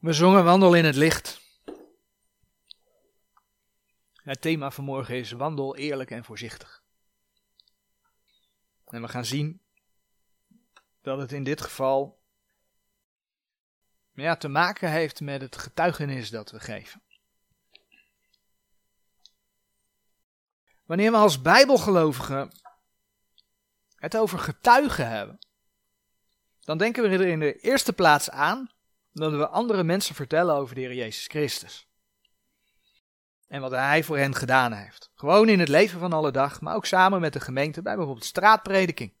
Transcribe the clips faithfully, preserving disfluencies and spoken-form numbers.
We zongen Wandel in het Licht. Het thema vanmorgen is wandel eerlijk en voorzichtig. En we gaan zien dat het in dit geval ja, te maken heeft met het getuigenis dat we geven. Wanneer we als bijbelgelovigen het over getuigen hebben, dan denken we er in de eerste plaats aan dat we andere mensen vertellen over de Heer Jezus Christus. En wat Hij voor hen gedaan heeft. Gewoon in het leven van alle dag, maar ook samen met de gemeente bij bijvoorbeeld straatprediking.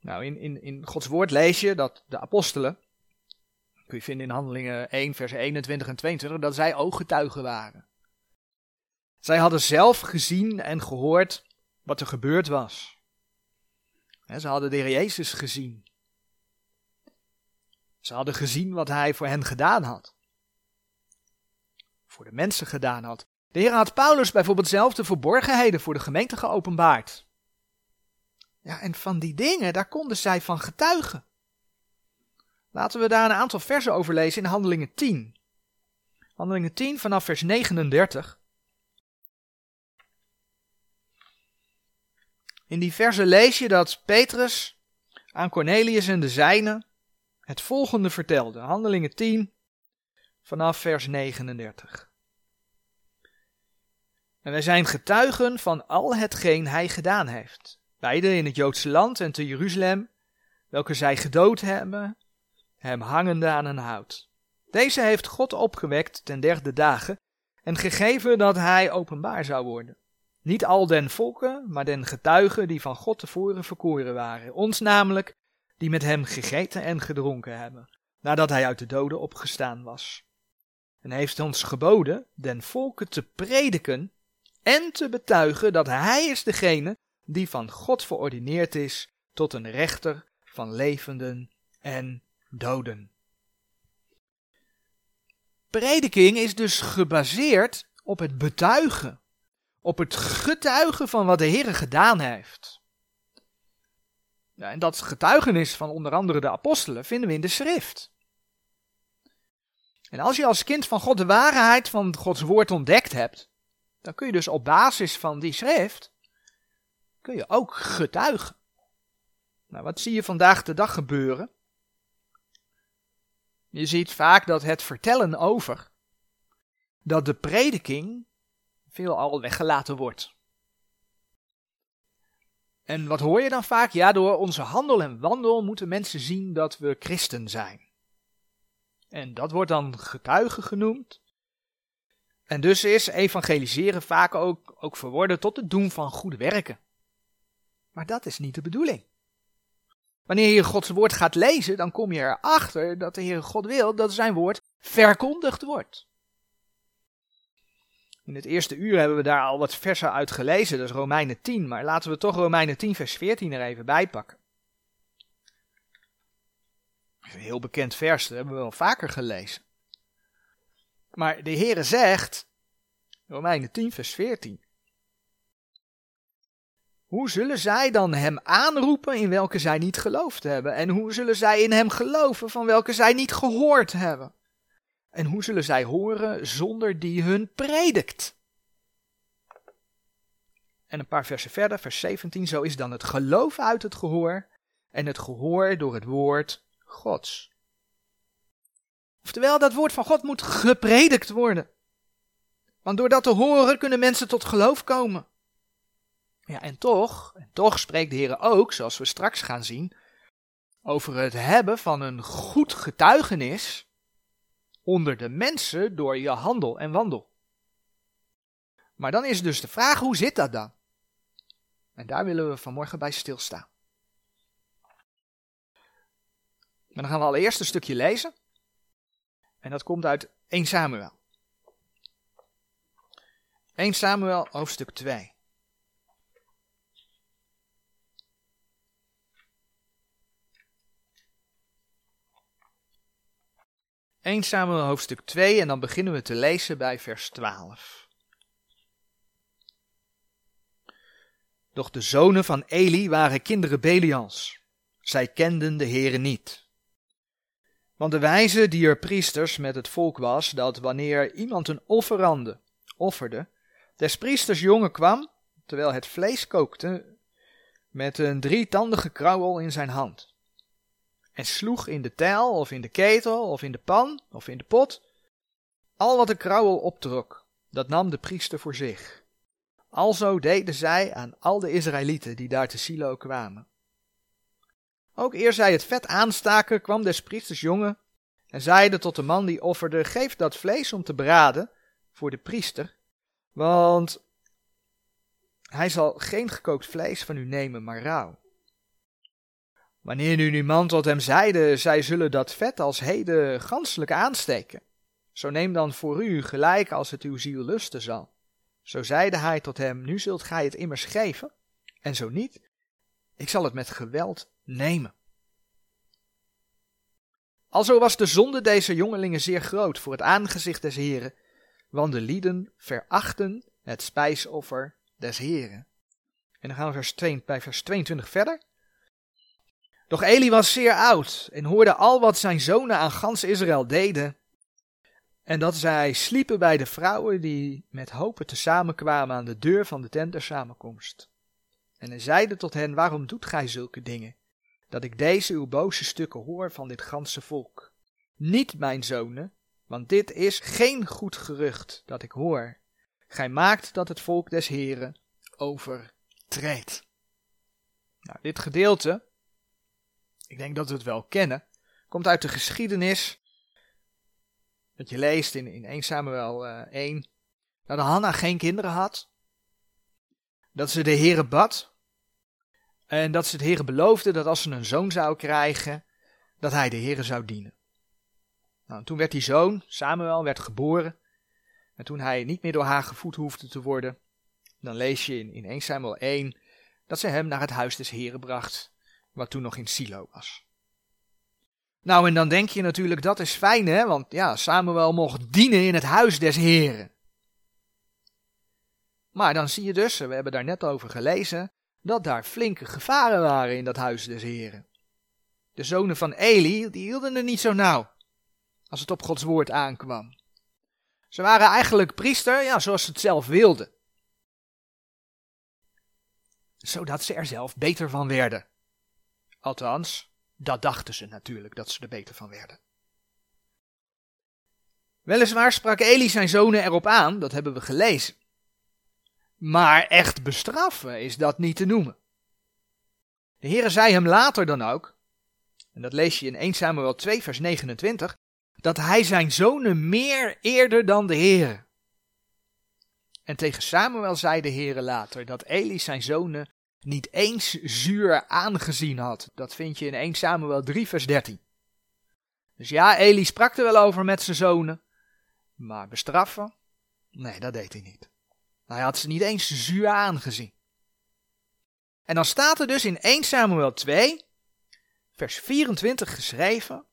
Nou, in, in, in Gods woord lees je dat de apostelen, kun je vinden in Handelingen één vers eenentwintig en tweeëntwintig, dat zij ooggetuigen waren. Zij hadden zelf gezien en gehoord wat er gebeurd was. He, ze hadden de Heer Jezus gezien. Ze hadden gezien wat Hij voor hen gedaan had. Voor de mensen gedaan had. De Heer had Paulus bijvoorbeeld zelf de verborgenheden voor de gemeente geopenbaard. Ja, en van die dingen, daar konden zij van getuigen. Laten we daar een aantal versen over lezen in Handelingen tien. Handelingen tien vanaf vers negenendertig. In die versen lees je dat Petrus aan Cornelius en de zijnen het volgende vertelde. Handelingen tien vanaf vers negenendertig. En wij zijn getuigen van al hetgeen Hij gedaan heeft. Beide in het Joodse land en te Jeruzalem, welke zij gedood hebben, hem hangende aan een hout. Deze heeft God opgewekt ten derde dagen en gegeven dat Hij openbaar zou worden. Niet al den volken, maar den getuigen die van God tevoren verkoren waren. Ons namelijk, die met hem gegeten en gedronken hebben, nadat Hij uit de doden opgestaan was. En heeft ons geboden den volken te prediken en te betuigen dat Hij is degene die van God verordineerd is tot een rechter van levenden en doden. Prediking is dus gebaseerd op het betuigen. Op het getuigen van wat de Heer gedaan heeft. Nou, en dat getuigenis van onder andere de apostelen vinden we in de schrift. En als je als kind van God de waarheid van Gods woord ontdekt hebt, dan kun je dus op basis van die schrift, kun je ook getuigen. Nou, wat zie je vandaag de dag gebeuren? Je ziet vaak dat het vertellen over, dat de prediking veelal weggelaten wordt. En wat hoor je dan vaak? Ja, door onze handel en wandel moeten mensen zien dat we christen zijn. En dat wordt dan getuigen genoemd. En dus is evangeliseren vaak ook, ook verworden tot het doen van goede werken. Maar dat is niet de bedoeling. Wanneer je Gods woord gaat lezen, dan kom je erachter dat de Heere God wil dat zijn woord verkondigd wordt. In het eerste uur hebben we daar al wat versen uit gelezen, dat is Romeinen tien, maar laten we toch Romeinen tien vers veertien er even bij pakken. Dat is een heel bekend vers, dat hebben we wel vaker gelezen. Maar de Heere zegt, Romeinen tien vers veertien. Hoe zullen zij dan hem aanroepen in welke zij niet geloofd hebben? En hoe zullen zij in hem geloven van welke zij niet gehoord hebben? En hoe zullen zij horen zonder die hun predikt? En een paar versen verder, vers zeventien, zo is dan het geloof uit het gehoor en het gehoor door het woord Gods. Oftewel, dat woord van God moet gepredikt worden. Want door dat te horen kunnen mensen tot geloof komen. Ja, en toch, en toch spreekt de Heer ook, zoals we straks gaan zien, over het hebben van een goed getuigenis onder de mensen door je handel en wandel. Maar dan is dus de vraag, hoe zit dat dan? En daar willen we vanmorgen bij stilstaan. Maar dan gaan we allereerst een stukje lezen. En dat komt uit eerste Samuel. eerste Samuel hoofdstuk twee. eerste Samuel hoofdstuk twee en dan beginnen we te lezen bij vers twaalf. Doch de zonen van Eli waren kinderen Belials. Zij kenden de Heere niet. Want de wijze dier priesters met het volk was, dat wanneer iemand een offerande offerde, des priesters jongen kwam, terwijl het vlees kookte, met een drietandige krauwel in zijn hand. En sloeg in de tel, of in de ketel, of in de pan, of in de pot, al wat de krauwel optrok, dat nam de priester voor zich. Alzo deden zij aan al de Israëlieten die daar te Silo kwamen. Ook eer zij het vet aanstaken, kwam des priesters jongen en zeide tot de man die offerde, geef dat vlees om te braden voor de priester, want hij zal geen gekookt vlees van u nemen, maar rauw. Wanneer nu die man tot hem zeide, zij zullen dat vet als heden ganselijk aansteken, zo neem dan voor u gelijk als het uw ziel lusten zal. Zo zeide hij tot hem, nu zult gij het immers geven, en zo niet, ik zal het met geweld nemen. Alzo was de zonde deze jongelingen zeer groot voor het aangezicht des Heren, want de lieden verachten het spijsoffer des Heren. En dan gaan we vers twee, bij vers tweeëntwintig verder. Doch Eli was zeer oud en hoorde al wat zijn zonen aan gans Israël deden, en dat zij sliepen bij de vrouwen die met hopen tezamen kwamen aan de deur van de tent der samenkomst. En hij zeide tot hen, waarom doet gij zulke dingen, dat ik deze uw boze stukken hoor van dit ganse volk? Niet, mijn zonen, want dit is geen goed gerucht dat ik hoor. Gij maakt dat het volk des Heren overtreedt. Nou, dit gedeelte, ik denk dat we het wel kennen, komt uit de geschiedenis dat je leest in, in Eerste Samuel één, dat Hanna geen kinderen had, dat ze de Heere bad en dat ze het Heere beloofde dat als ze een zoon zou krijgen, dat hij de Heere zou dienen. Nou, toen werd die zoon, Samuel, werd geboren en toen hij niet meer door haar gevoed hoefde te worden, dan lees je in, in Eerste Samuel één dat ze hem naar het huis des Heeren bracht, wat toen nog in Silo was. Nou, en dan denk je natuurlijk, dat is fijn hè, want ja, Samuel mocht dienen in het huis des Heren. Maar dan zie je dus, we hebben daar net over gelezen, dat daar flinke gevaren waren in dat huis des Heren. De zonen van Eli, die hielden er niet zo nauw, als het op Gods woord aankwam. Ze waren eigenlijk priester, ja, zoals ze het zelf wilden. Zodat ze er zelf beter van werden. Althans, dat dachten ze natuurlijk, dat ze er beter van werden. Weliswaar sprak Eli zijn zonen erop aan, dat hebben we gelezen. Maar echt bestraffen is dat niet te noemen. De Heere zei hem later dan ook, en dat lees je in Eerste Samuel twee vers negenentwintig, dat hij zijn zonen meer eerde dan de Heere. En tegen Samuel zei de Heere later dat Eli zijn zonen niet eens zuur aangezien had. Dat vind je in Eerste Samuel drie vers dertien. Dus ja, Eli sprak er wel over met zijn zonen, maar bestraffen? Nee, dat deed hij niet. Hij had ze niet eens zuur aangezien. En dan staat er dus in Eerste Samuel twee, vers vierentwintig geschreven,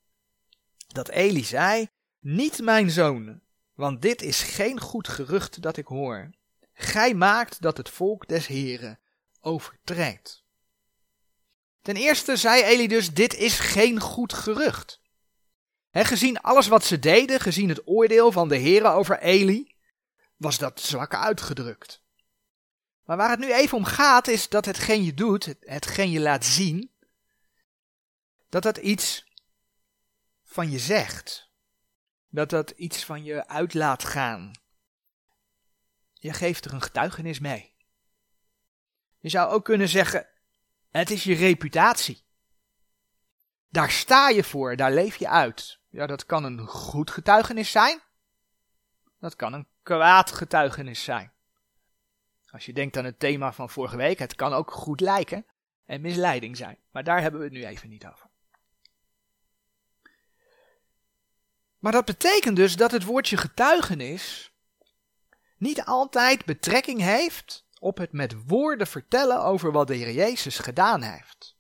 dat Eli zei, niet mijn zonen, want dit is geen goed gerucht dat ik hoor. Gij maakt dat het volk des Heren overtreedt. Ten eerste zei Eli dus, dit is geen goed gerucht. He, gezien alles wat ze deden, gezien het oordeel van de Heren over Eli, was dat zwak uitgedrukt. Maar waar het nu even om gaat, is dat hetgeen je doet, hetgeen je laat zien, dat dat iets van je zegt. Dat dat iets van je uit laat gaan. Je geeft er een getuigenis mee. Je zou ook kunnen zeggen, het is je reputatie. Daar sta je voor, daar leef je uit. Ja, dat kan een goed getuigenis zijn. Dat kan een kwaad getuigenis zijn. Als je denkt aan het thema van vorige week, het kan ook goed lijken en misleiding zijn. Maar daar hebben we het nu even niet over. Maar dat betekent dus dat het woordje getuigenis niet altijd betrekking heeft op het met woorden vertellen over wat de Heer Jezus gedaan heeft.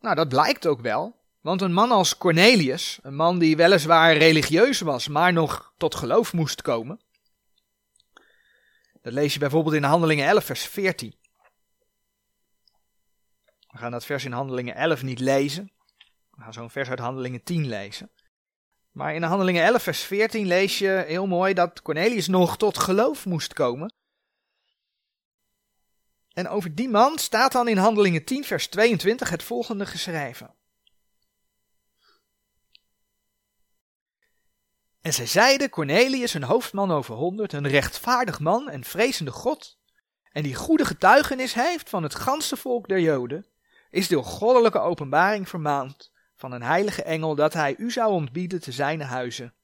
Nou, dat blijkt ook wel. Want een man als Cornelius, een man die weliswaar religieus was, maar nog tot geloof moest komen. Dat lees je bijvoorbeeld in Handelingen elf vers veertien. We gaan dat vers in Handelingen elf niet lezen. We gaan zo'n vers uit Handelingen tien lezen. Maar in Handelingen elf vers veertien lees je heel mooi dat Cornelius nog tot geloof moest komen. En over die man staat dan in Handelingen tien vers tweeëntwintig het volgende geschreven. En zij zeiden, Cornelius, een hoofdman over honderd, een rechtvaardig man en vrezende God, en die goede getuigenis heeft van het ganse volk der Joden, is door goddelijke openbaring vermaand van een heilige engel dat hij u zou ontbieden te zijn huizen,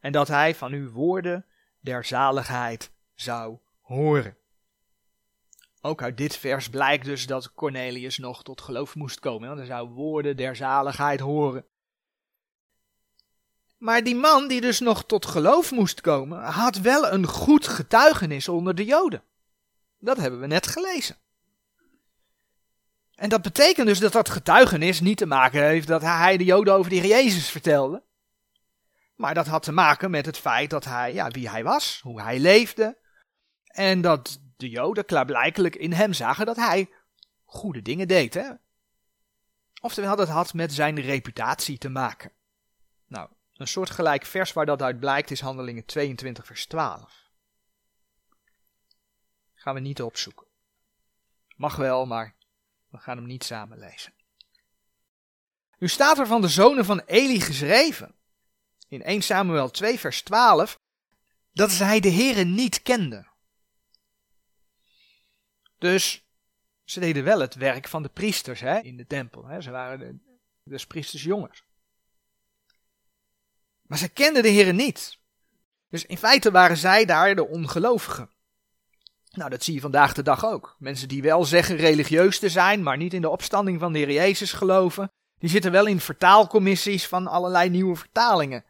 en dat hij van uw woorden der zaligheid zou horen. Ook uit dit vers blijkt dus dat Cornelius nog tot geloof moest komen, want hij zou woorden der zaligheid horen. Maar die man die dus nog tot geloof moest komen, had wel een goed getuigenis onder de Joden. Dat hebben we net gelezen. En dat betekent dus dat dat getuigenis niet te maken heeft dat hij de Joden over die Jezus vertelde. Maar dat had te maken met het feit dat hij, ja, wie hij was, hoe hij leefde. En dat de Joden klaarblijkelijk in hem zagen dat hij goede dingen deed. Hè? Oftewel, dat had met zijn reputatie te maken. Nou, een soortgelijk vers waar dat uit blijkt is Handelingen tweeëntwintig vers twaalf. Gaan we niet opzoeken. Mag wel, maar we gaan hem niet samen lezen. Nu staat er van de zonen van Eli geschreven, in Eerste Samuël twee vers twaalf, dat zij de Here niet kenden. Dus ze deden wel het werk van de priesters, hè, in de tempel. Hè. Ze waren de, dus priestersjongens. Maar ze kenden de Here niet. Dus in feite waren zij daar de ongelovigen. Nou, dat zie je vandaag de dag ook. Mensen die wel zeggen religieus te zijn, maar niet in de opstanding van de Heer Jezus geloven, die zitten wel in vertaalcommissies van allerlei nieuwe vertalingen.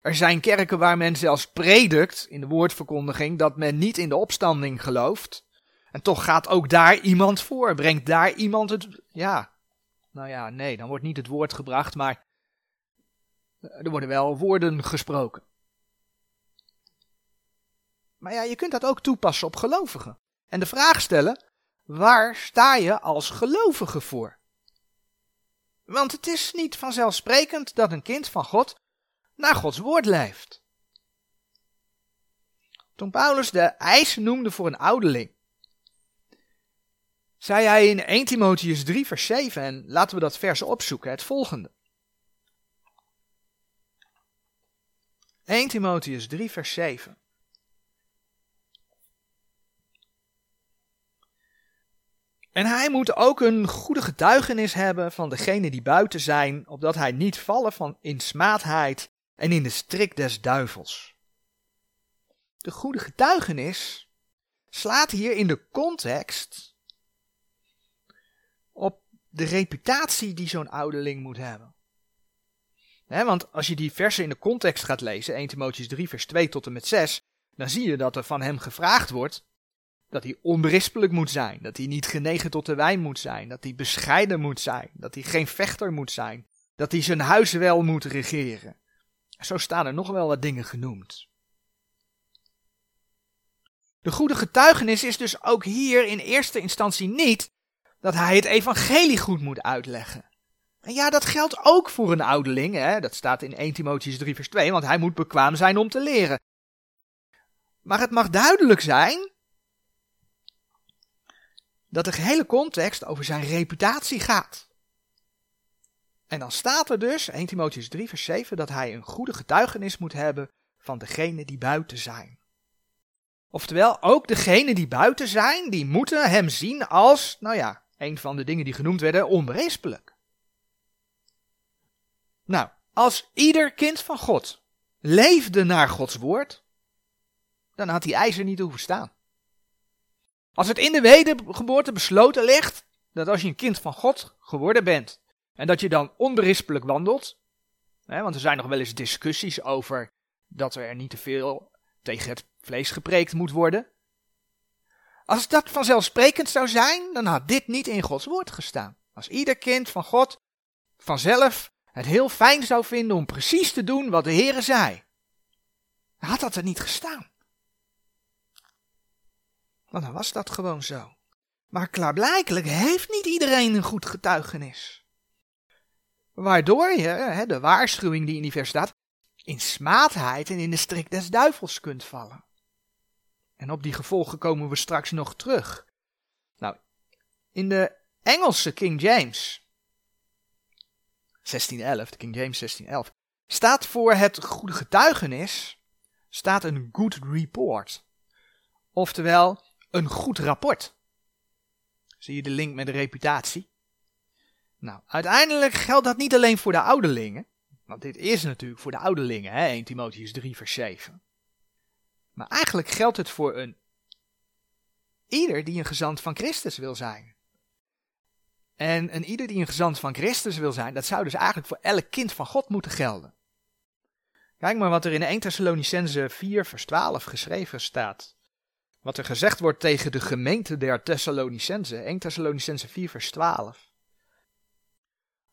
Er zijn kerken waar men zelfs predikt in de woordverkondiging dat men niet in de opstanding gelooft. En toch gaat ook daar iemand voor, brengt daar iemand het... Ja, nou ja, nee, dan wordt niet het woord gebracht, maar er worden wel woorden gesproken. Maar ja, je kunt dat ook toepassen op gelovigen. En de vraag stellen, waar sta je als gelovige voor? Want het is niet vanzelfsprekend dat een kind van God naar Gods woord leeft. Toen Paulus de eis noemde voor een ouderling, zei hij in Eerste Timotheüs drie vers zeven, en laten we dat vers opzoeken, het volgende. Eerste Timotheüs drie vers zeven. En hij moet ook een goede getuigenis hebben van degenen die buiten zijn, opdat hij niet vallen van in smaadheid en in de strik des duivels. De goede getuigenis slaat hier in de context op de reputatie die zo'n ouderling moet hebben. He, want als je die versen in de context gaat lezen, Eerste Timotheüs drie vers twee tot en met zes, dan zie je dat er van hem gevraagd wordt dat hij onberispelijk moet zijn, dat hij niet genegen tot de wijn moet zijn, dat hij bescheiden moet zijn, dat hij geen vechter moet zijn, dat hij zijn huis wel moet regeren. Zo staan er nog wel wat dingen genoemd. De goede getuigenis is dus ook hier in eerste instantie niet dat hij het evangelie goed moet uitleggen. En ja, dat geldt ook voor een ouderling, hè? Dat staat in Eerste Timotheüs drie vers twee, want hij moet bekwaam zijn om te leren. Maar het mag duidelijk zijn dat de gehele context over zijn reputatie gaat. En dan staat er dus, Eerste Timotheüs drie vers zeven, dat hij een goede getuigenis moet hebben van degenen die buiten zijn. Oftewel, ook degenen die buiten zijn, die moeten hem zien als, nou ja, een van de dingen die genoemd werden, onberispelijk. Nou, als ieder kind van God leefde naar Gods woord, dan had die eis er niet hoeven staan. Als het in de wedergeboorte besloten ligt dat als je een kind van God geworden bent en dat je dan onberispelijk wandelt, hè, want er zijn nog wel eens discussies over dat er niet te veel tegen het vlees gepreekt moet worden. Als dat vanzelfsprekend zou zijn, dan had dit niet in Gods woord gestaan. Als ieder kind van God vanzelf het heel fijn zou vinden om precies te doen wat de Heere zei, had dat er niet gestaan. Want dan was dat gewoon zo. Maar klaarblijkelijk heeft niet iedereen een goed getuigenis. waardoor je hè, de waarschuwing die in die vers staat, in smaadheid en in de strik des duivels kunt vallen. En op die gevolgen komen we straks nog terug. Nou, in de Engelse King James, zestien elf, de King James zestien elf, staat voor het goede getuigenis, staat een good report. Oftewel, een goed rapport. Zie je de link met de reputatie? Nou, uiteindelijk geldt dat niet alleen voor de ouderlingen, want dit is natuurlijk voor de ouderlingen, hè? eerste Timotheüs drie vers zeven. Maar eigenlijk geldt het voor een ieder die een gezant van Christus wil zijn. En een ieder die een gezant van Christus wil zijn, dat zou dus eigenlijk voor elk kind van God moeten gelden. Kijk maar wat er in eerste Thessalonicenzen vier vers twaalf geschreven staat. Wat er gezegd wordt tegen de gemeente der Thessalonicenzen, eerste Thessalonicenzen vier vers twaalf.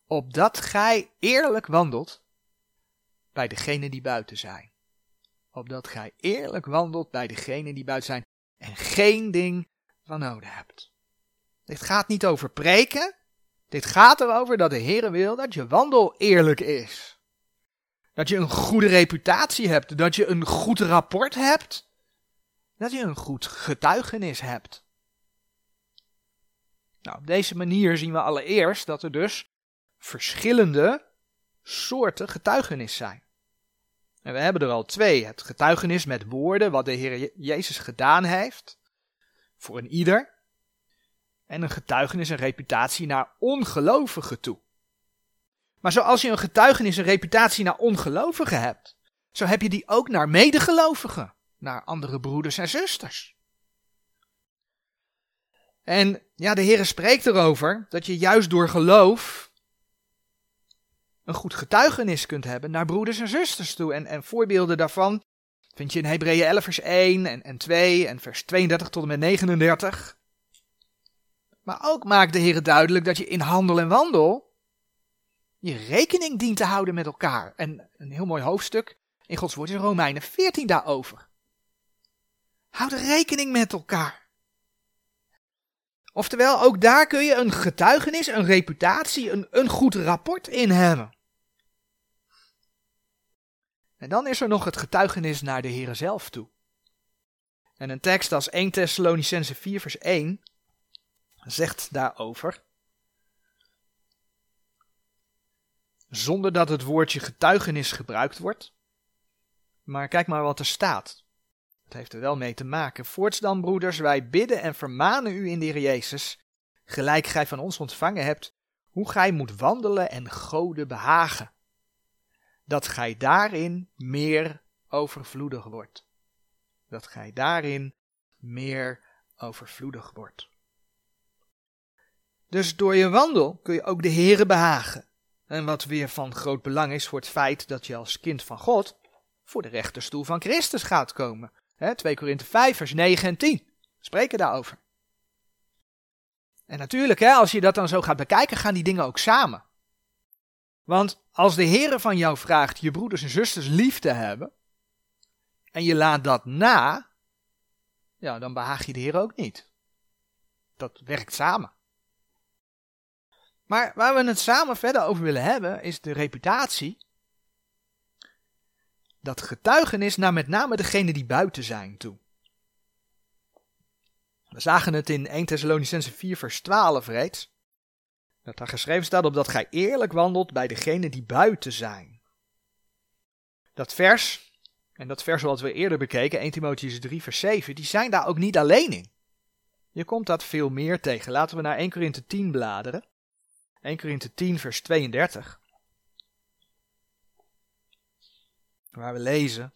Opdat gij eerlijk wandelt bij degenen die buiten zijn. Opdat gij eerlijk wandelt bij degenen die buiten zijn en geen ding van noden hebt. Dit gaat niet over preken. Dit gaat erover dat de Heere wil dat je wandel eerlijk is. Dat je een goede reputatie hebt. Dat je een goed rapport hebt. Dat je een goed getuigenis hebt. Nou, op deze manier zien we allereerst dat er dus verschillende soorten getuigenis zijn. En we hebben er al twee. Het getuigenis met woorden wat de Heer Jezus gedaan heeft. Voor een ieder. En een getuigenis en reputatie naar ongelovigen toe. Maar zoals je een getuigenis en reputatie naar ongelovigen hebt, zo heb je die ook naar medegelovigen. Naar andere broeders en zusters. En ja, de Heer spreekt erover dat je juist door geloof een goed getuigenis kunt hebben naar broeders en zusters toe. En, en voorbeelden daarvan vind je in Hebreeën elf vers één en, en twee en vers tweeëndertig tot en met negenendertig. Maar ook maakt de Heer duidelijk dat je in handel en wandel je rekening dient te houden met elkaar. En een heel mooi hoofdstuk in Gods woord is Romeinen veertien daarover. Houd rekening met elkaar. Oftewel, ook daar kun je een getuigenis, een reputatie, een, een goed rapport in hebben. En dan is er nog het getuigenis naar de Heere zelf toe. En een tekst als eerste Thessalonicenzen vier vers één zegt daarover. Zonder dat het woordje getuigenis gebruikt wordt. Maar kijk maar wat er staat. Het heeft er wel mee te maken. Voorts dan, broeders, wij bidden en vermanen u in de Heer Jezus, gelijk gij van ons ontvangen hebt, hoe gij moet wandelen en Gode behagen. Dat gij daarin meer overvloedig wordt. Dat gij daarin meer overvloedig wordt. Dus door je wandel kun je ook de Heere behagen. En wat weer van groot belang is voor het feit dat je als kind van God voor de rechterstoel van Christus gaat komen. He, tweede Korinthe vijf vers negen en tien. Spreken daarover. En natuurlijk, he, als je dat dan zo gaat bekijken, gaan die dingen ook samen. Want als de Heere van jou vraagt je broeders en zusters lief te hebben, en je laat dat na, ja, dan behaag je de Heere ook niet. Dat werkt samen. Maar waar we het samen verder over willen hebben, is de reputatie. Dat getuigenis naar met name degenen die buiten zijn toe. We zagen het in eerste Thessalonicenzen vier vers twaalf reeds. Dat daar geschreven staat opdat gij eerlijk wandelt bij degenen die buiten zijn. Dat vers, en dat vers wat we eerder bekeken, eerste Timotheüs drie vers zeven, die zijn daar ook niet alleen in. Je komt dat veel meer tegen. Laten we naar eerste Korinthe tien bladeren. eerste Korinthe tien vers tweeëndertig. Waar we lezen,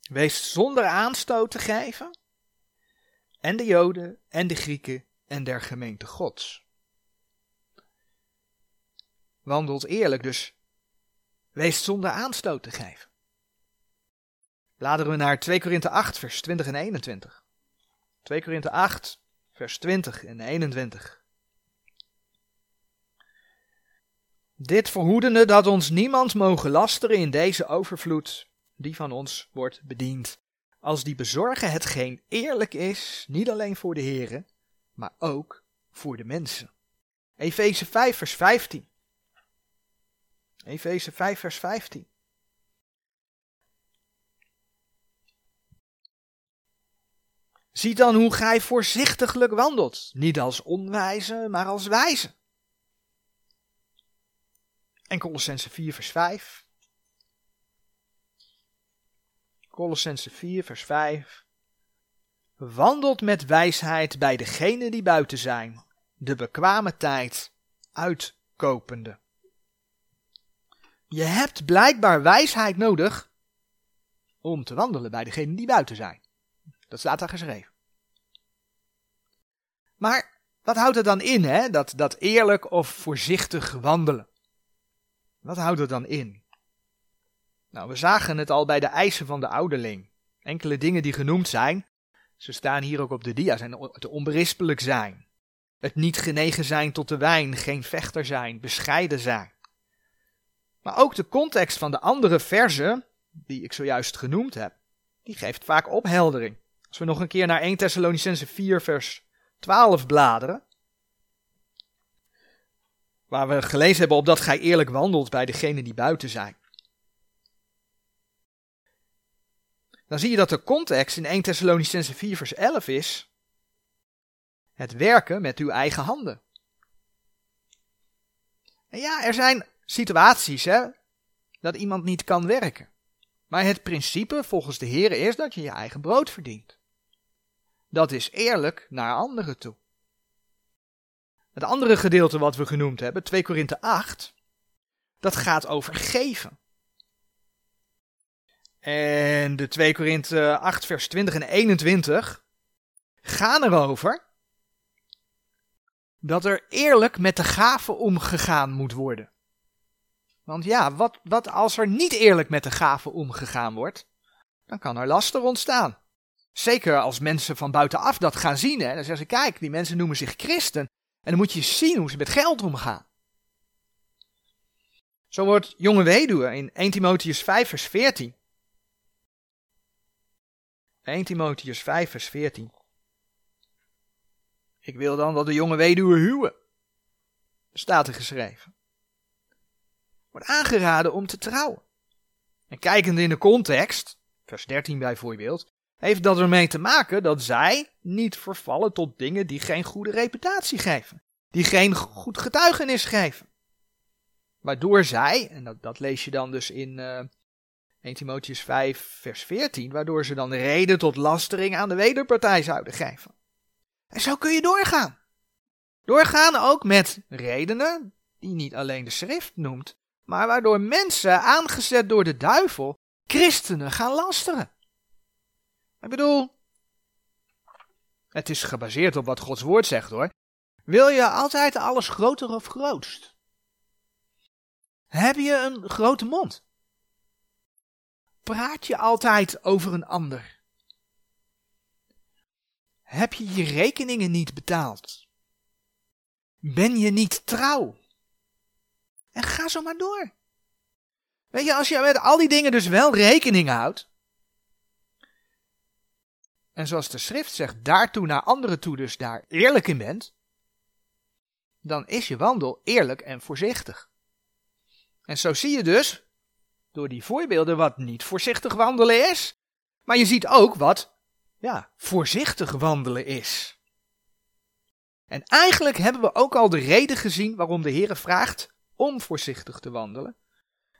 wees zonder aanstoot te geven en de Joden en de Grieken en der gemeente Gods. Wandelt eerlijk, dus wees zonder aanstoot te geven. Bladeren we naar tweede Korinthe acht vers twintig en eenentwintig. tweede Korinthe acht vers twintig en eenentwintig. Dit verhoedende dat ons niemand mogen lasteren in deze overvloed die van ons wordt bediend. Als die bezorgen hetgeen eerlijk is, niet alleen voor de Heere, maar ook voor de mensen. Efeze vijf vers vijftien. Efeze vijf vers vijftien. Zie dan hoe gij voorzichtiglijk wandelt, niet als onwijze, maar als wijze. En Kolossenzen vier vers vijf. Kolossenzen vier vers vijf. Wandelt met wijsheid bij degenen die buiten zijn, de bekwame tijd uitkopende. Je hebt blijkbaar wijsheid nodig om te wandelen bij degenen die buiten zijn. Dat staat daar geschreven. Maar wat houdt het dan in, hè? Dat, dat eerlijk of voorzichtig wandelen? Wat houdt het dan in? Nou, we zagen het al bij de eisen van de ouderling. Enkele dingen die genoemd zijn, ze staan hier ook op de dia, zijn het onberispelijk zijn. Het niet genegen zijn tot de wijn, geen vechter zijn, bescheiden zijn. Maar ook de context van de andere verzen, die ik zojuist genoemd heb, die geeft vaak opheldering. Als we nog een keer naar eerste Thessalonicenzen vier vers twaalf bladeren, waar we gelezen hebben opdat gij eerlijk wandelt bij degenen die buiten zijn. Dan zie je dat de context in eerste Thessalonicenzen vier vers elf is het werken met uw eigen handen. En ja, er zijn situaties, hè, dat iemand niet kan werken. Maar het principe volgens de Heere is dat je je eigen brood verdient. Dat is eerlijk naar anderen toe. Het andere gedeelte wat we genoemd hebben, tweede Korinthe acht, dat gaat over geven. En de tweede Korinthe acht vers twintig en eenentwintig gaan erover dat er eerlijk met de gave omgegaan moet worden. Want ja, wat, wat als er niet eerlijk met de gave omgegaan wordt, dan kan er laster ontstaan. Zeker als mensen van buitenaf dat gaan zien, hè, dan zeggen ze, kijk, die mensen noemen zich christen. En dan moet je zien hoe ze met geld omgaan. Zo wordt jonge weduwe in eerste Timotheüs vijf vers veertien. eerste Timotheüs vijf vers veertien. Ik wil dan dat de jonge weduwe huwen, staat er geschreven. Wordt aangeraden om te trouwen. En kijkend in de context, vers dertien bijvoorbeeld, heeft dat ermee te maken dat zij niet vervallen tot dingen die geen goede reputatie geven. Die geen goed getuigenis geven. Waardoor zij, en dat, dat lees je dan dus in uh, eerste Timotheüs vijf vers veertien, waardoor ze dan reden tot lastering aan de wederpartij zouden geven. En zo kun je doorgaan. Doorgaan ook met redenen die niet alleen de schrift noemt, maar waardoor mensen, aangezet door de duivel, christenen gaan lasteren. Ik bedoel, het is gebaseerd op wat Gods woord zegt hoor. Wil je altijd alles groter of grootst? Heb je een grote mond? Praat je altijd over een ander? Heb je je rekeningen niet betaald? Ben je niet trouw? En ga zo maar door. Weet je, als je met al die dingen dus wel rekening houdt, en zoals de schrift zegt, daartoe naar anderen toe dus daar eerlijk in bent, dan is je wandel eerlijk en voorzichtig. En zo zie je dus, door die voorbeelden, wat niet voorzichtig wandelen is, maar je ziet ook wat, ja, voorzichtig wandelen is. En eigenlijk hebben we ook al de reden gezien waarom de Heere vraagt om voorzichtig te wandelen.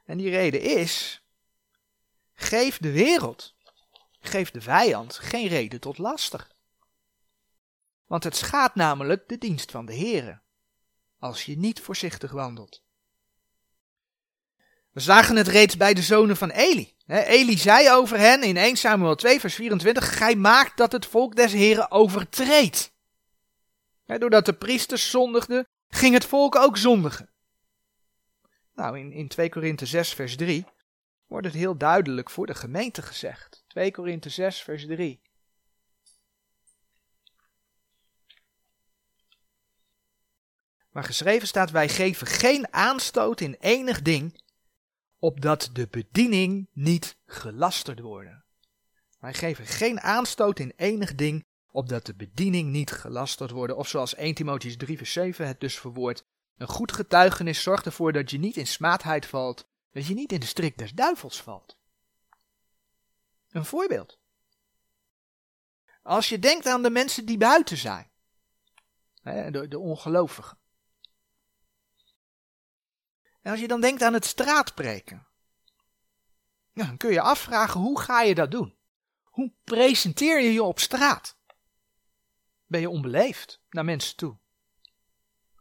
En die reden is, geef de wereld, geef de vijand geen reden tot laster. Want het schaadt namelijk de dienst van de Heere, als je niet voorzichtig wandelt. We zagen het reeds bij de zonen van Eli. He, Eli zei over hen in eerste Samuel twee vers vierentwintig, gij maakt dat het volk des Heeren overtreedt. He, doordat de priesters zondigden, ging het volk ook zondigen. Nou, in, in tweede Korinthe zes vers drie wordt het heel duidelijk voor de gemeente gezegd. tweede Korinthe zes vers drie. Waar geschreven staat, wij geven geen aanstoot in enig ding, opdat de bediening niet gelasterd worden. Wij geven geen aanstoot in enig ding, opdat de bediening niet gelasterd worden. Of zoals eerste Timotheüs drie vers zeven het dus verwoordt. Een goed getuigenis zorgt ervoor dat je niet in smaadheid valt, dat je niet in de strik des duivels valt. Een voorbeeld. Als je denkt aan de mensen die buiten zijn, de, de ongelovigen. En als je dan denkt aan het straatpreken, dan kun je afvragen, hoe ga je dat doen? Hoe presenteer je je op straat? Ben je onbeleefd naar mensen toe?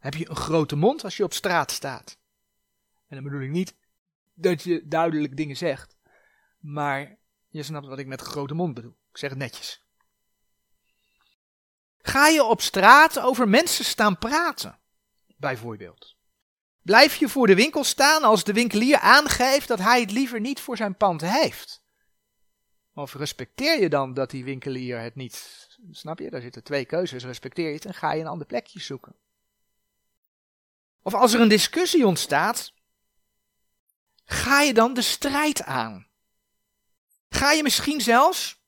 Heb je een grote mond als je op straat staat? En dan bedoel ik niet dat je duidelijk dingen zegt, maar je snapt wat ik met grote mond bedoel. Ik zeg het netjes. Ga je op straat over mensen staan praten, bijvoorbeeld? Blijf je voor de winkel staan als de winkelier aangeeft dat hij het liever niet voor zijn pand heeft? Of respecteer je dan dat die winkelier het niet... Snap je? Daar zitten twee keuzes. Respecteer je het en ga je een ander plekje zoeken. Of als er een discussie ontstaat, ga je dan de strijd aan? Ga je misschien zelfs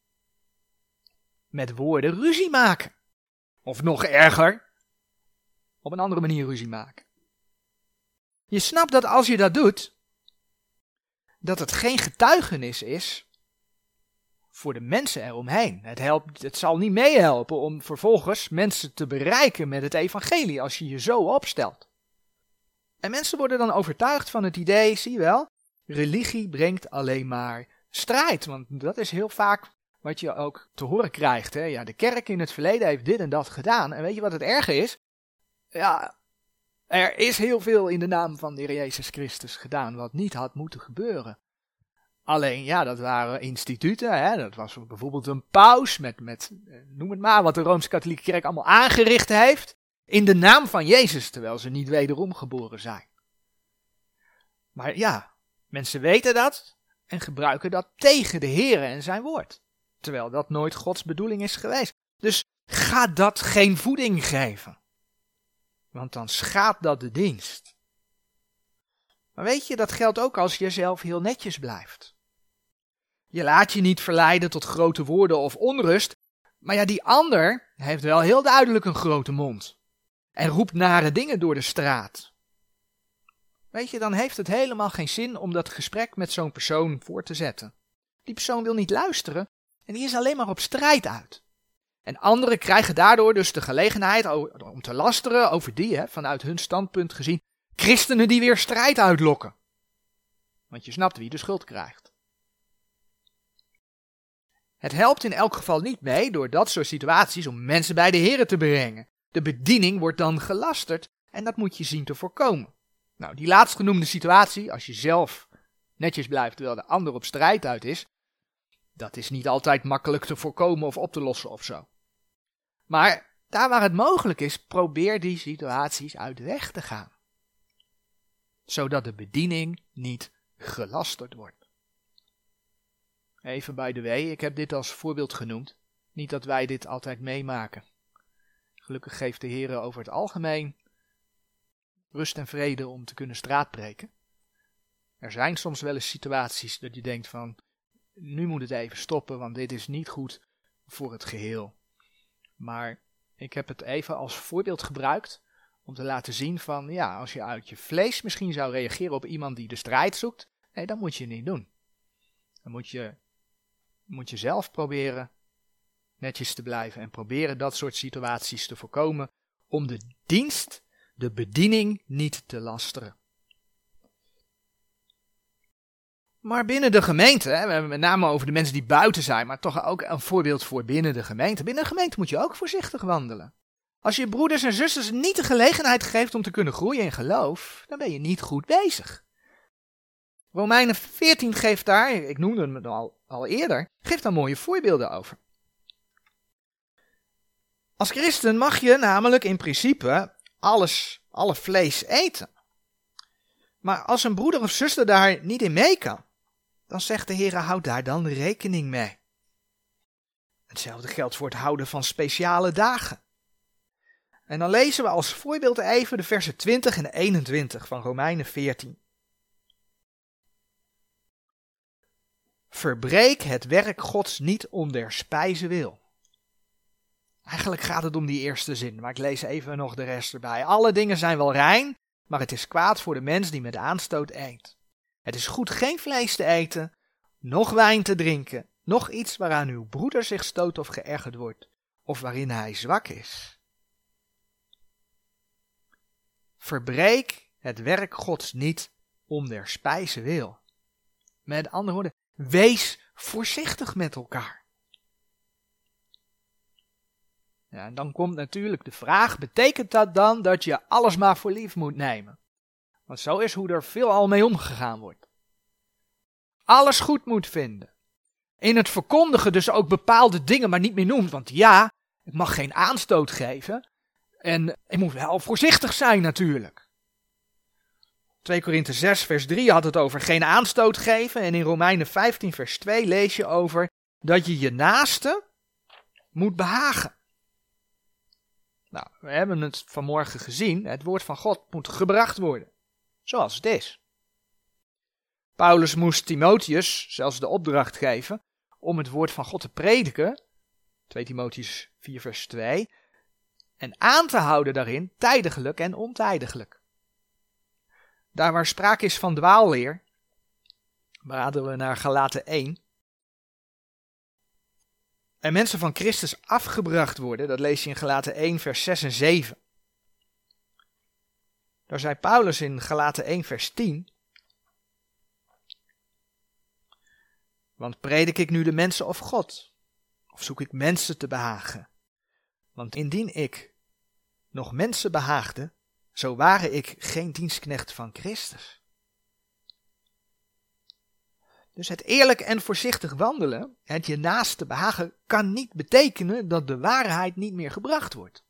met woorden ruzie maken? Of nog erger, op een andere manier ruzie maken? Je snapt dat als je dat doet, dat het geen getuigenis is voor de mensen eromheen. Het helpt, het zal niet meehelpen om vervolgens mensen te bereiken met het evangelie als je je zo opstelt. En mensen worden dan overtuigd van het idee, zie je wel, religie brengt alleen maar strijd. Want dat is heel vaak wat je ook te horen krijgt. Hè? Ja, de kerk in het verleden heeft dit en dat gedaan. En weet je wat het erge is? Ja, er is heel veel in de naam van de Heer Jezus Christus gedaan wat niet had moeten gebeuren. Alleen, ja, dat waren instituten. Hè? Dat was bijvoorbeeld een paus met, met, noem het maar, wat de Rooms-Katholieke Kerk allemaal aangericht heeft. In de naam van Jezus, terwijl ze niet wederom geboren zijn. Maar ja, mensen weten dat en gebruiken dat tegen de Heer en zijn woord. Terwijl dat nooit Gods bedoeling is geweest. Dus ga dat geen voeding geven. Want dan schaadt dat de dienst. Maar weet je, dat geldt ook als je zelf heel netjes blijft. Je laat je niet verleiden tot grote woorden of onrust. Maar ja, die ander heeft wel heel duidelijk een grote mond. En roept nare dingen door de straat. Weet je, dan heeft het helemaal geen zin om dat gesprek met zo'n persoon voor te zetten. Die persoon wil niet luisteren en die is alleen maar op strijd uit. En anderen krijgen daardoor dus de gelegenheid om te lasteren over die, hè, vanuit hun standpunt gezien, christenen die weer strijd uitlokken. Want je snapt wie de schuld krijgt. Het helpt in elk geval niet mee door dat soort situaties om mensen bij de Here te brengen. De bediening wordt dan gelasterd en dat moet je zien te voorkomen. Nou, die laatstgenoemde situatie, als je zelf netjes blijft terwijl de ander op strijd uit is, dat is niet altijd makkelijk te voorkomen of op te lossen of zo. Maar daar waar het mogelijk is, probeer die situaties uit de weg te gaan. Zodat de bediening niet gelasterd wordt. Even by the way, ik heb dit als voorbeeld genoemd. Niet dat wij dit altijd meemaken. Gelukkig geeft de Heer over het algemeen rust en vrede om te kunnen straatbreken. Er zijn soms wel eens situaties dat je denkt van, nu moet het even stoppen, want dit is niet goed voor het geheel. Maar ik heb het even als voorbeeld gebruikt om te laten zien van, ja, als je uit je vlees misschien zou reageren op iemand die de strijd zoekt, nee, dat moet je niet doen. Dan moet je, moet je zelf proberen netjes te blijven en proberen dat soort situaties te voorkomen om de dienst, de bediening niet te lasteren. Maar binnen de gemeente, hè, we hebben met name over de mensen die buiten zijn, maar toch ook een voorbeeld voor binnen de gemeente. Binnen de gemeente moet je ook voorzichtig wandelen. Als je broeders en zusters niet de gelegenheid geeft om te kunnen groeien in geloof, dan ben je niet goed bezig. Romeinen veertien geeft daar, ik noemde hem al, al eerder, geeft daar mooie voorbeelden over. Als christen mag je namelijk in principe alles, alle vlees eten. Maar als een broeder of zuster daar niet in mee kan, dan zegt de Heer, houd daar dan rekening mee. Hetzelfde geldt voor het houden van speciale dagen. En dan lezen we als voorbeeld even de versen twintig en eenentwintig van Romeinen veertien. Verbreek het werk Gods niet om der spijze wil. Eigenlijk gaat het om die eerste zin, maar ik lees even nog de rest erbij. Alle dingen zijn wel rein, maar het is kwaad voor de mens die met aanstoot eet. Het is goed geen vlees te eten, noch wijn te drinken, noch iets waaraan uw broeder zich stoot of geërgerd wordt, of waarin hij zwak is. Verbreek het werk Gods niet om der spijze wil. Met andere woorden, wees voorzichtig met elkaar. Ja, en dan komt natuurlijk de vraag, betekent dat dan dat je alles maar voor lief moet nemen? Want zo is hoe er veelal mee omgegaan wordt. Alles goed moet vinden. In het verkondigen dus ook bepaalde dingen maar niet meer noemt. Want ja, ik mag geen aanstoot geven. En ik moet wel voorzichtig zijn natuurlijk. twee Korinthe zes vers drie had het over geen aanstoot geven. En in Romeinen vijftien vers twee lees je over dat je je naaste moet behagen. Nou, we hebben het vanmorgen gezien. Het woord van God moet gebracht worden. Zoals het is. Paulus moest Timotheus zelfs de opdracht geven om het woord van God te prediken, twee Timotheüs vier vers twee, en aan te houden daarin tijdiglijk en ontijdiglijk. Daar waar sprake is van dwaalleer, raden we naar Galaten één, en mensen van Christus afgebracht worden, dat lees je in Galaten één vers zes en zeven. Daar zei Paulus in Galaten één vers tien... Want predik ik nu de mensen of God? Of zoek ik mensen te behagen? Want indien ik nog mensen behaagde, zo ware ik geen dienstknecht van Christus. Dus het eerlijk en voorzichtig wandelen, het je naast te behagen, kan niet betekenen dat de waarheid niet meer gebracht wordt.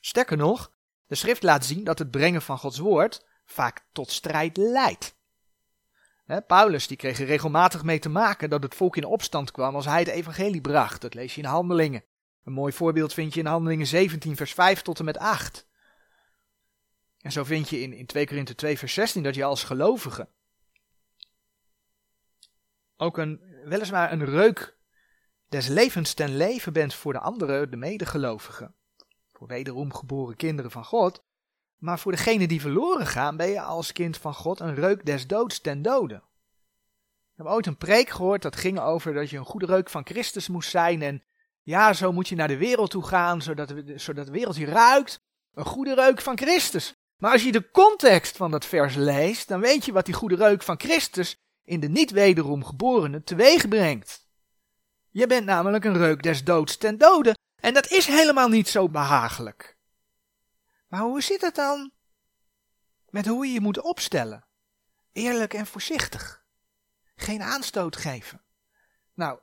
Sterker nog, de schrift laat zien dat het brengen van Gods woord vaak tot strijd leidt. He, Paulus die kreeg er regelmatig mee te maken dat het volk in opstand kwam als hij het evangelie bracht. Dat lees je in Handelingen. Een mooi voorbeeld vind je in Handelingen zeventien vers vijf tot en met acht. En zo vind je in, in twee Korinthe twee vers zestien dat je als gelovige ook een, weliswaar een reuk des levens ten leven bent voor de anderen, de medegelovigen. Voor wederom geboren kinderen van God. Maar voor degenen die verloren gaan, ben je als kind van God een reuk des doods ten dode. Ik heb ooit een preek gehoord, dat ging over dat je een goede reuk van Christus moest zijn. En ja, zo moet je naar de wereld toe gaan, zodat, zodat de wereld je ruikt. Een goede reuk van Christus. Maar als je de context van dat vers leest, dan weet je wat die goede reuk van Christus in de niet wederom geborenen teweeg brengt. Je bent namelijk een reuk des doods ten dode. En dat is helemaal niet zo behagelijk. Maar hoe zit het dan met hoe je je moet opstellen? Eerlijk en voorzichtig. Geen aanstoot geven. Nou,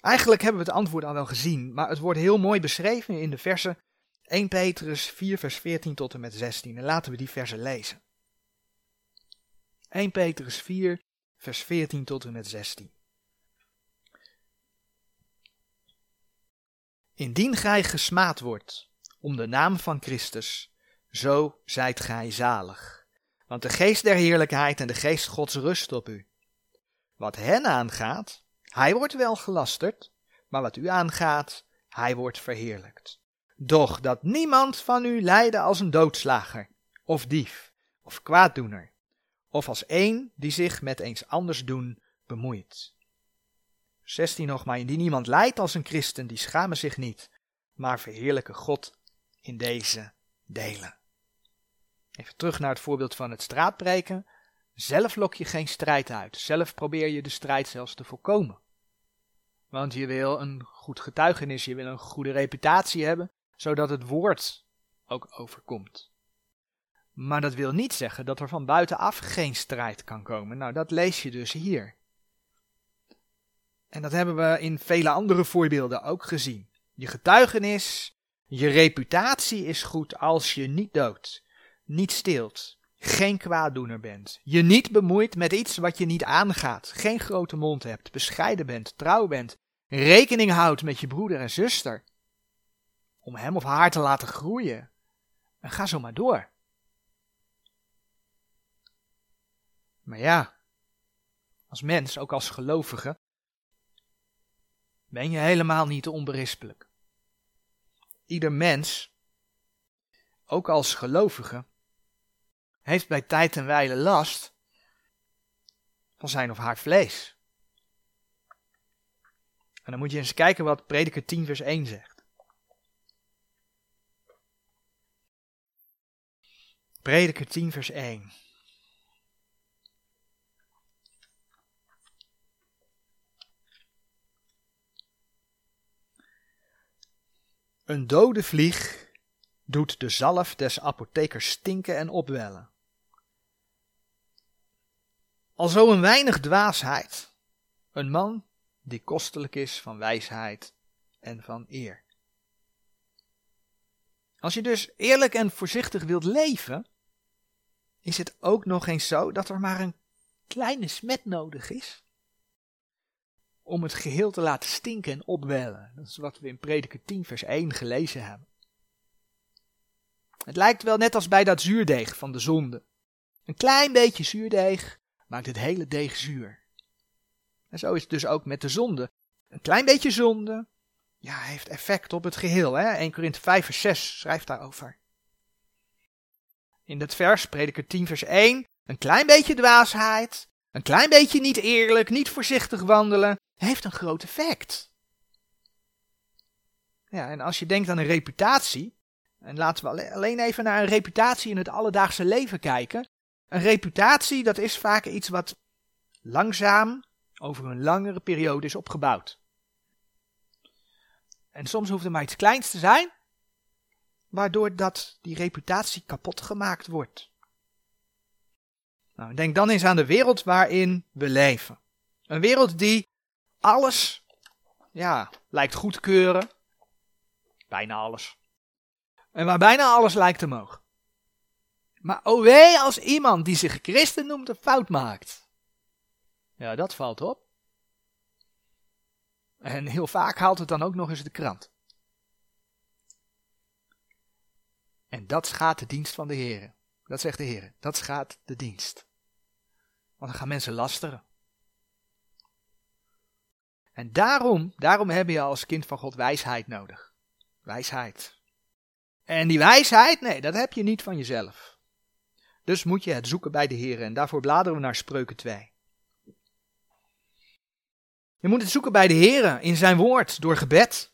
eigenlijk hebben we het antwoord al wel gezien, maar het wordt heel mooi beschreven in de versen één Petrus vier vers veertien tot en met zestien. En laten we die versen lezen. één Petrus vier vers veertien tot en met zestien. Indien gij gesmaad wordt om de naam van Christus, zo zijt gij zalig. Want de geest der heerlijkheid en de geest Gods rust op u. Wat hen aangaat, hij wordt wel gelasterd, maar wat u aangaat, hij wordt verheerlijkt. Doch dat niemand van u lijde als een doodslager, of dief, of kwaaddoener, of als een die zich met eens anders doen bemoeit. zestien nog maar, indien niemand lijdt als een christen, die schamen zich niet, maar verheerlijken God in deze delen. Even terug naar het voorbeeld van het straatpreken. Zelf lok je geen strijd uit. Zelf probeer je de strijd zelfs te voorkomen. Want je wil een goed getuigenis, je wil een goede reputatie hebben, zodat het woord ook overkomt. Maar dat wil niet zeggen dat er van buitenaf geen strijd kan komen. Nou, dat lees je dus hier. En dat hebben we in vele andere voorbeelden ook gezien. Je getuigenis, je reputatie is goed als je niet doodt, niet steelt, geen kwaaddoener bent, je niet bemoeit met iets wat je niet aangaat, geen grote mond hebt, bescheiden bent, trouw bent, rekening houdt met je broeder en zuster, om hem of haar te laten groeien. En ga zo maar door. Maar ja, als mens, ook als gelovige, ben je helemaal niet onberispelijk. Ieder mens ook als gelovige, heeft bij tijd en wijle last van zijn of haar vlees. En dan moet je eens kijken wat Prediker tien vers één zegt. Prediker tien vers één. Een dode vlieg doet de zalf des apothekers stinken en opwellen. Alzo een weinig dwaasheid, een man die kostelijk is van wijsheid en van eer. Als je dus eerlijk en voorzichtig wilt leven, is het ook nog eens zo dat er maar een kleine smet nodig is om het geheel te laten stinken en opwellen. Dat is wat we in Prediker tien vers één gelezen hebben. Het lijkt wel net als bij dat zuurdeeg van de zonde. Een klein beetje zuurdeeg maakt het hele deeg zuur. En zo is het dus ook met de zonde. Een klein beetje zonde ja, heeft effect op het geheel. Hè? eerste Korinthe vijf vers zes schrijft daarover. In dat vers, Prediker tien vers één, een klein beetje dwaasheid, een klein beetje niet eerlijk, niet voorzichtig wandelen, heeft een groot effect. Ja, en als je denkt aan een reputatie, en laten we alleen even naar een reputatie in het alledaagse leven kijken. Een reputatie, dat is vaak iets wat langzaam over een langere periode is opgebouwd. En soms hoeft er maar iets kleins te zijn, waardoor dat die reputatie kapot gemaakt wordt. Nou, denk dan eens aan de wereld waarin we leven. Een wereld die alles ja, lijkt goedkeuren. Bijna alles. En waar bijna alles lijkt te mogen. Maar o wee als iemand die zich christen noemt een fout maakt. Ja, dat valt op. En heel vaak haalt het dan ook nog eens de krant. En dat schaadt de dienst van de Heere. Dat zegt de Heere. Dat schaadt de dienst. Want dan gaan mensen lasteren. En daarom, daarom heb je als kind van God wijsheid nodig. Wijsheid. En die wijsheid, nee, dat heb je niet van jezelf. Dus moet je het zoeken bij de Heer. En daarvoor bladeren we naar Spreuken twee. Je moet het zoeken bij de Heer in zijn woord, door gebed.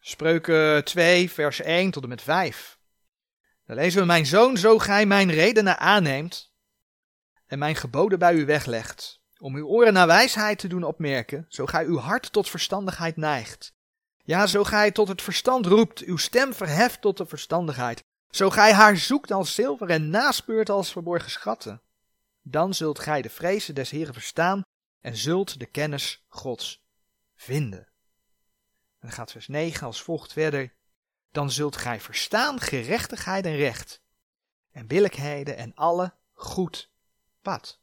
Spreuken twee, vers één tot en met vijf. Daar lezen we, mijn zoon, zo gij mijn redenen aanneemt en mijn geboden bij u weglegt, om uw oren naar wijsheid te doen opmerken, zo gij uw hart tot verstandigheid neigt. Ja, zo gij tot het verstand roept, uw stem verheft tot de verstandigheid. Zo gij haar zoekt als zilver en naspeurt als verborgen schatten. Dan zult gij de vrezen des Heeren verstaan en zult de kennis Gods vinden. En dan gaat vers negen als volgt verder. Dan zult gij verstaan gerechtigheid en recht en billijkheden en alle goed pad.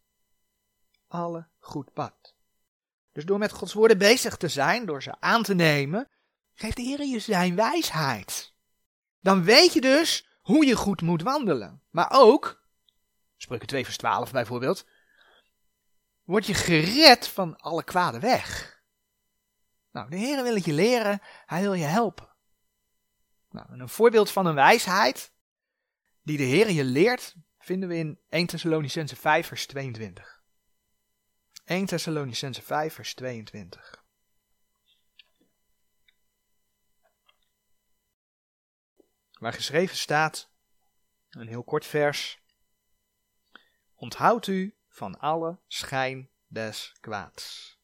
Alle goed pad. Dus door met Gods woorden bezig te zijn, door ze aan te nemen, geeft de Heer je zijn wijsheid. Dan weet je dus hoe je goed moet wandelen. Maar ook, Spreuken twee vers twaalf bijvoorbeeld, word je gered van alle kwade weg. Nou, de Heer wil het je leren, hij wil je helpen. Nou, en een voorbeeld van een wijsheid die de Heer je leert, vinden we in eerste Thessalonicense vijf vers tweeëntwintig. eerste Thessalonicense vijf vers tweeëntwintig. Waar geschreven staat, een heel kort vers, onthoud u van alle schijn des kwaads.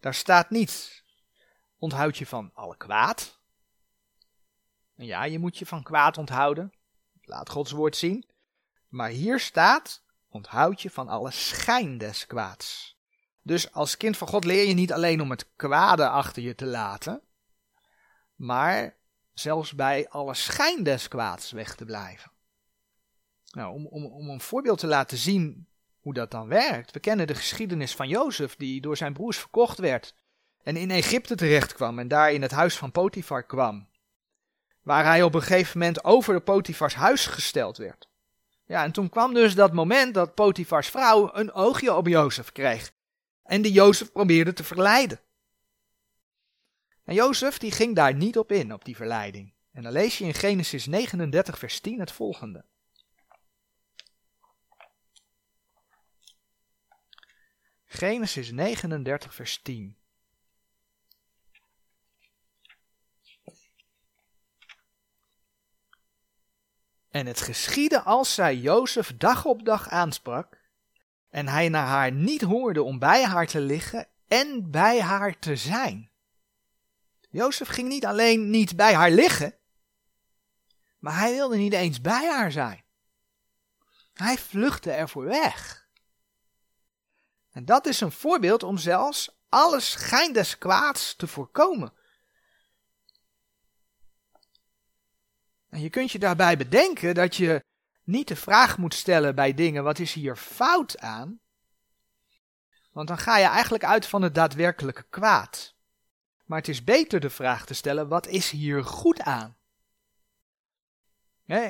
Daar staat niet, onthoud je van alle kwaad. En ja, je moet je van kwaad onthouden, laat Gods woord zien. Maar hier staat, onthoud je van alle schijn des kwaads. Dus als kind van God leer je niet alleen om het kwade achter je te laten, maar zelfs bij alle schijn des kwaads weg te blijven. Nou, om, om, om een voorbeeld te laten zien hoe dat dan werkt. We kennen de geschiedenis van Jozef die door zijn broers verkocht werd. En in Egypte terecht kwam en daar in het huis van Potifar kwam. Waar hij op een gegeven moment over de Potifars huis gesteld werd. Ja, en toen kwam dus dat moment dat Potifars vrouw een oogje op Jozef kreeg. En die Jozef probeerde te verleiden. En Jozef die ging daar niet op in, op die verleiding. En dan lees je in Genesis negenendertig vers tien het volgende. Genesis negenendertig vers tien. En het geschiedde als zij Jozef dag op dag aansprak en hij naar haar niet hoorde om bij haar te liggen en bij haar te zijn. Jozef ging niet alleen niet bij haar liggen, maar hij wilde niet eens bij haar zijn. Hij vluchtte ervoor weg. En dat is een voorbeeld om zelfs alle schijn des kwaads te voorkomen. En je kunt je daarbij bedenken dat je niet de vraag moet stellen bij dingen, wat is hier fout aan? Want dan ga je eigenlijk uit van het daadwerkelijke kwaad. Maar het is beter de vraag te stellen, wat is hier goed aan?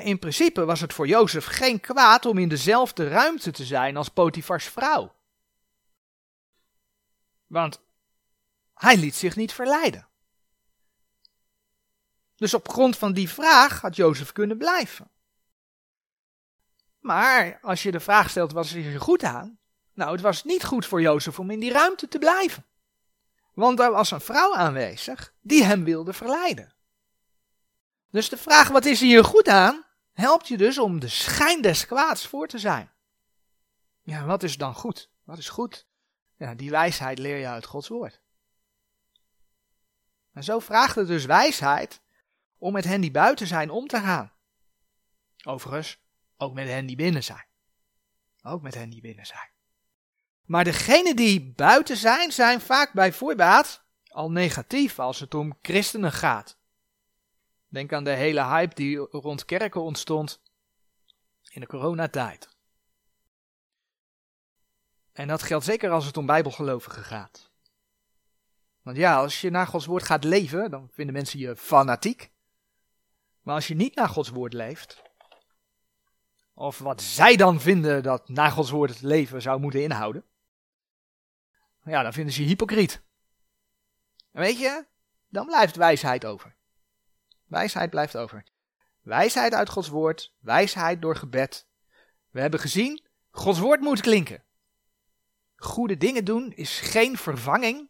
In principe was het voor Jozef geen kwaad om in dezelfde ruimte te zijn als Potifars vrouw. Want hij liet zich niet verleiden. Dus op grond van die vraag had Jozef kunnen blijven. Maar als je de vraag stelt, wat is hier goed aan? Nou, het was niet goed voor Jozef om in die ruimte te blijven. Want er was een vrouw aanwezig die hem wilde verleiden. Dus de vraag, wat is hier goed aan, helpt je dus om de schijn des kwaads voor te zijn. Ja, wat is dan goed? Wat is goed? Ja, die wijsheid leer je uit Gods woord. En zo vraagt het dus wijsheid om met hen die buiten zijn om te gaan. Overigens, ook met hen die binnen zijn. Ook met hen die binnen zijn. Maar degenen die buiten zijn, zijn vaak bij voorbaat al negatief als het om christenen gaat. Denk aan de hele hype die rond kerken ontstond in de coronatijd. En dat geldt zeker als het om bijbelgelovigen gaat. Want ja, als je naar Gods woord gaat leven, dan vinden mensen je fanatiek. Maar als je niet naar Gods woord leeft, of wat zij dan vinden dat naar Gods woord het leven zou moeten inhouden, ja, dan vinden ze je hypocriet. En weet je, dan blijft wijsheid over. Wijsheid blijft over. Wijsheid uit Gods woord, wijsheid door gebed. We hebben gezien, Gods woord moet klinken. Goede dingen doen is geen vervanging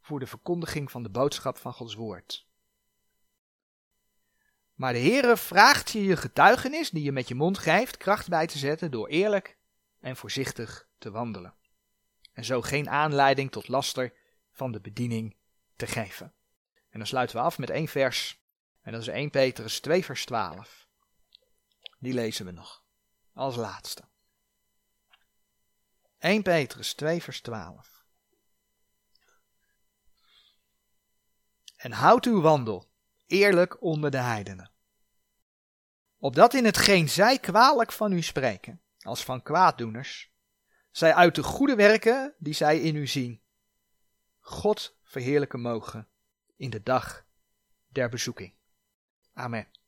voor de verkondiging van de boodschap van Gods woord. Maar de Heere vraagt je je getuigenis die je met je mond geeft kracht bij te zetten door eerlijk en voorzichtig te wandelen. En zo geen aanleiding tot laster van de bediening te geven. En dan sluiten we af met één vers. En dat is eerste Petrus twee vers twaalf. Die lezen we nog. Als laatste. eerste Petrus twee vers twaalf. En houd uw wandel eerlijk onder de heidenen. Opdat in hetgeen zij kwalijk van u spreken, als van kwaaddoeners, zij uit de goede werken die zij in u zien, God verheerlijken mogen in de dag der bezoeking. Amen.